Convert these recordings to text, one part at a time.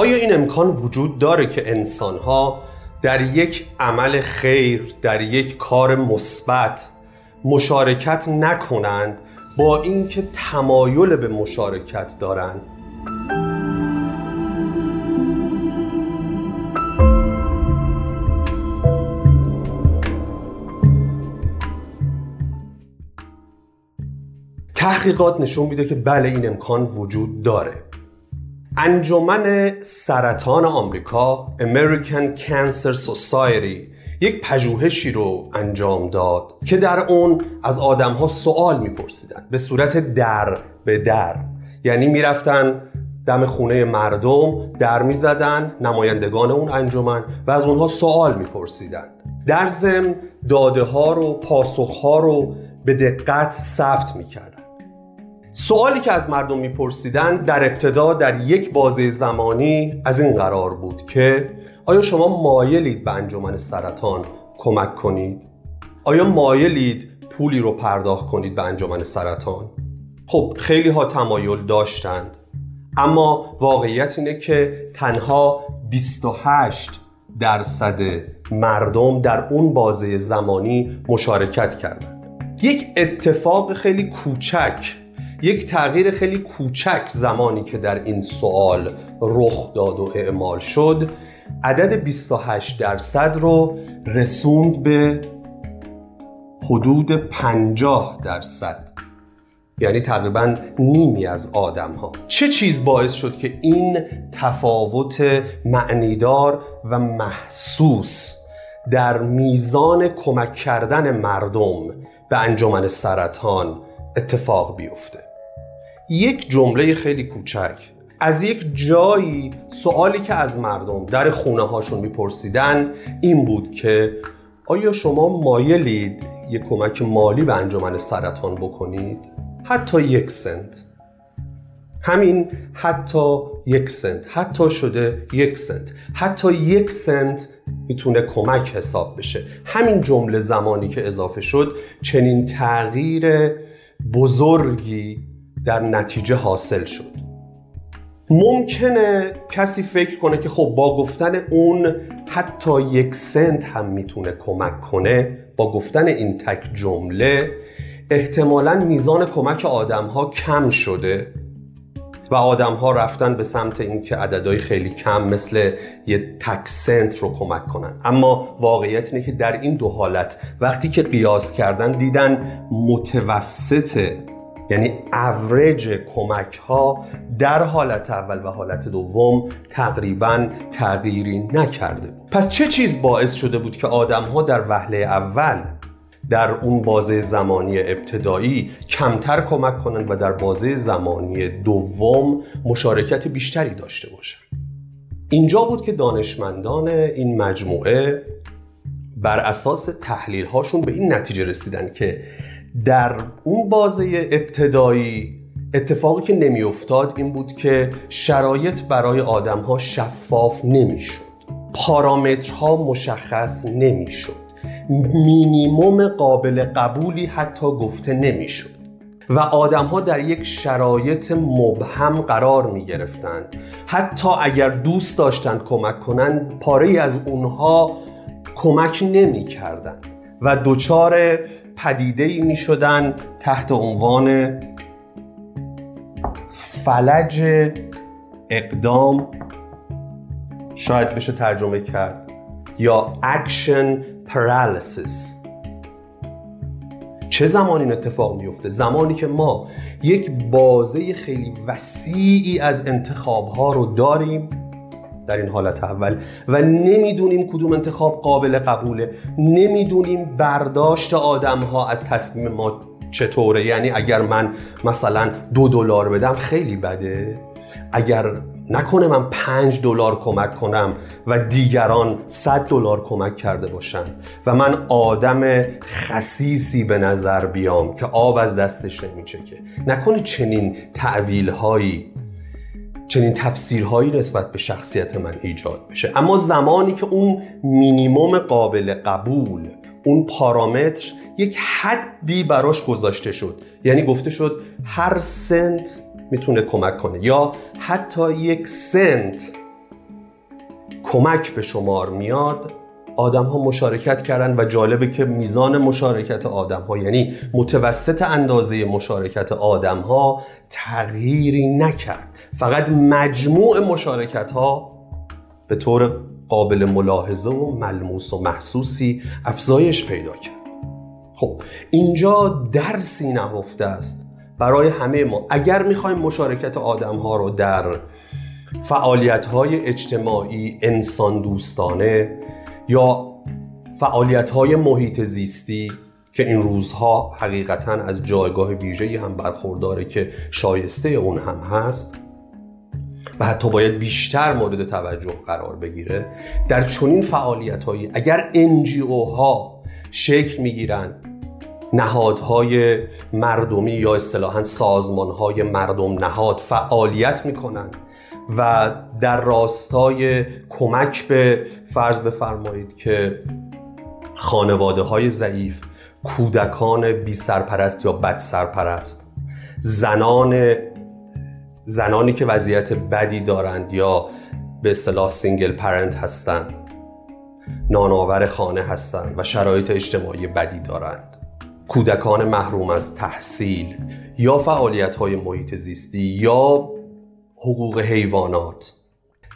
آیا این امکان وجود داره که انسان‌ها در یک عمل خیر، در یک کار مثبت مشارکت نکنند با اینکه تمایل به مشارکت دارند؟ تحقیقات نشون میده که بله، این امکان وجود داره. انجمن سرطان آمریکا American Cancer Society یک پژوهشی رو انجام داد که در اون از آدم‌ها سوال می‌پرسیدن به صورت در به در، یعنی می‌رفتن دم خونه مردم در می‌زدن، نمایندگان اون انجمن، و از اونها سوال می‌پرسیدن. در ضمن داده‌ها رو، پاسخ‌ها رو به دقت ثبت می‌کردن. سوالی که از مردم میپرسیدن در ابتدا در یک بازه زمانی از این قرار بود که آیا شما مایلید به انجمن سرطان کمک کنید؟ آیا مایلید پولی رو پرداخت کنید به انجمن سرطان؟ خب خیلی ها تمایل داشتند، اما واقعیت اینه که تنها 28% مردم در اون بازه زمانی مشارکت کردند. یک اتفاق خیلی کوچک، یک تغییر خیلی کوچک زمانی که در این سوال رخ داد و اعمال شد، عدد 28% رو رسوند به حدود 50%، یعنی تقریباً نیمی از آدم ها. چه چیز باعث شد که این تفاوت معنیدار و محسوس در میزان کمک کردن مردم به انجمن سرطان اتفاق بیفته؟ یک جمله خیلی کوچک از یک جایی. سوالی که از مردم در خونه هاشون میپرسیدن این بود که آیا شما مایلید یک کمک مالی به انجمن سرطان بکنید؟ حتی 1 سنت. همین حتی 1 سنت، حتی شده 1 سنت، حتی 1 سنت میتونه کمک حساب بشه. همین جمله زمانی که اضافه شد، چنین تغییر بزرگی در نتیجه حاصل شد. ممکنه کسی فکر کنه که خب با گفتن اون حتی 1 سنت هم میتونه کمک کنه. با گفتن این تک جمله احتمالاً میزان کمک آدم‌ها کم شده و آدم‌ها رفتن به سمت اینکه عددهای خیلی کم مثل یه تک سنت رو کمک کنن. اما واقعیت اینه که در این دو حالت وقتی که قیاس کردن دیدن متوسط، یعنی اوریج کمک‌ها در حالت اول و حالت دوم تقریباً تغییری نکرده. پس چه چیز باعث شده بود که آدم‌ها در وهله اول در اون بازه زمانی ابتدایی کمتر کمک کنند و در بازه زمانی دوم مشارکت بیشتری داشته باشند؟ اینجا بود که دانشمندان این مجموعه بر اساس تحلیل‌هاشون به این نتیجه رسیدن که در اون بازه ابتدایی اتفاقی که نمی‌افتاد این بود که شرایط برای آدم‌ها شفاف نمی‌شد، پارامترها مشخص نمی‌شد، مینیمم قابل قبولی حتی گفته نمی شد و آدم ها در یک شرایط مبهم قرار می گرفتن. حتی اگر دوست داشتند کمک کنند، پاره از اونها کمک نمی کردن و دچار پدیده‌ای می شدن تحت عنوان فلج اقدام، شاید بشه ترجمه کرد، یا اکشن پارالیسیس. چه زمانی این اتفاق میفته؟ زمانی که ما یک بازه خیلی وسیعی از انتخاب‌ها رو داریم در این حالت اول و نمیدونیم کدوم انتخاب قابل قبوله، نمیدونیم برداشت آدم‌ها از تصمیم ما چطوره. یعنی اگر من مثلا $2 بدم خیلی بده، اگر نکنه من $5 کمک کنم و دیگران $100 کمک کرده باشن و من آدم خسیسی به نظر بیام که آب از دستش نمیچکه، نکنه چنین تعویل‌هایی، چنین تفسیرهایی نسبت به شخصیت من ایجاد بشه. اما زمانی که اون مینیمم قابل قبول، اون پارامتر، یک حدی براش گذاشته شد، یعنی گفته شد هر سنت میتونه کمک کنه یا حتی 1 سنت کمک به شمار میاد، آدم ها مشارکت کردن و جالبه که میزان مشارکت آدم ها، یعنی متوسط اندازه مشارکت آدم ها تغییری نکرد، فقط مجموع مشارکت ها به طور قابل ملاحظه و ملموس و محسوسی افزایش پیدا کرد. خب اینجا درسی نهفته است برای همه ما. اگر میخوایم مشارکت آدم ها رو در فعالیت های اجتماعی، انسان دوستانه یا فعالیت های محیط زیستی که این روزها حقیقتاً از جایگاه ویژه‌ای هم برخورداره که شایسته اون هم هست و حتی باید بیشتر مورد توجه قرار بگیره، در چنین فعالیت‌هایی اگر NGO ها شکل می‌گیرن، نهادهای مردمی یا اصطلاحاً سازمان‌های مردم نهاد فعالیت می‌کنن و در راستای کمک به فرض بفرمایید که خانواده‌های ضعیف، کودکان بی سرپرست یا بد سرپرست، زنانی که وضعیت بدی دارند یا به اصطلاح سینگل پرنت هستند، نانآور خانه هستند و شرایط اجتماعی بدی دارند، کودکان محروم از تحصیل یا فعالیت‌های محیط زیستی یا حقوق حیوانات،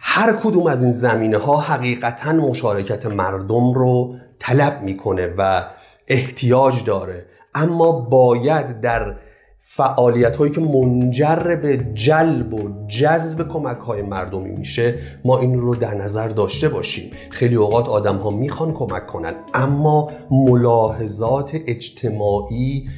هر کدوم از این زمینه‌ها حقیقتاً مشارکت مردم رو طلب می‌کنه و احتیاج داره، اما باید در فعالیت‌هایی که منجر به جلب و جذب کمک‌های مردمی میشه ما این رو در نظر داشته باشیم. خیلی اوقات آدم‌ها میخوان کمک کنن اما ملاحظات اجتماعی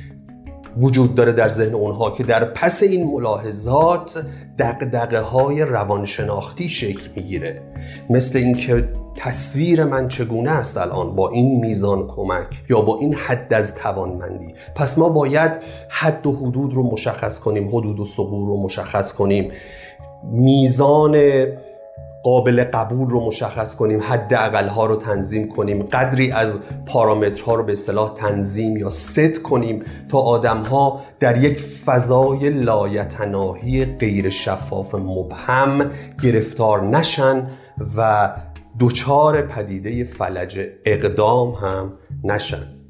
وجود داره در ذهن اونها که در پس این ملاحظات دغدغه‌های روانشناختی شکل میگیره، مثل اینکه تصویر من چگونه است الان با این میزان کمک یا با این حد از توانمندی. پس ما باید حد و حدود رو مشخص کنیم، حدود و ثغور رو مشخص کنیم، میزان قابل قبول رو مشخص کنیم، حد اقل‌ها رو تنظیم کنیم، قدری از پارامترها رو به اصطلاح تنظیم یا ست کنیم تا آدم‌ها در یک فضای لایتناهی غیر شفاف مبهم گرفتار نشن و دچار پدیده فلج اقدام هم نشن.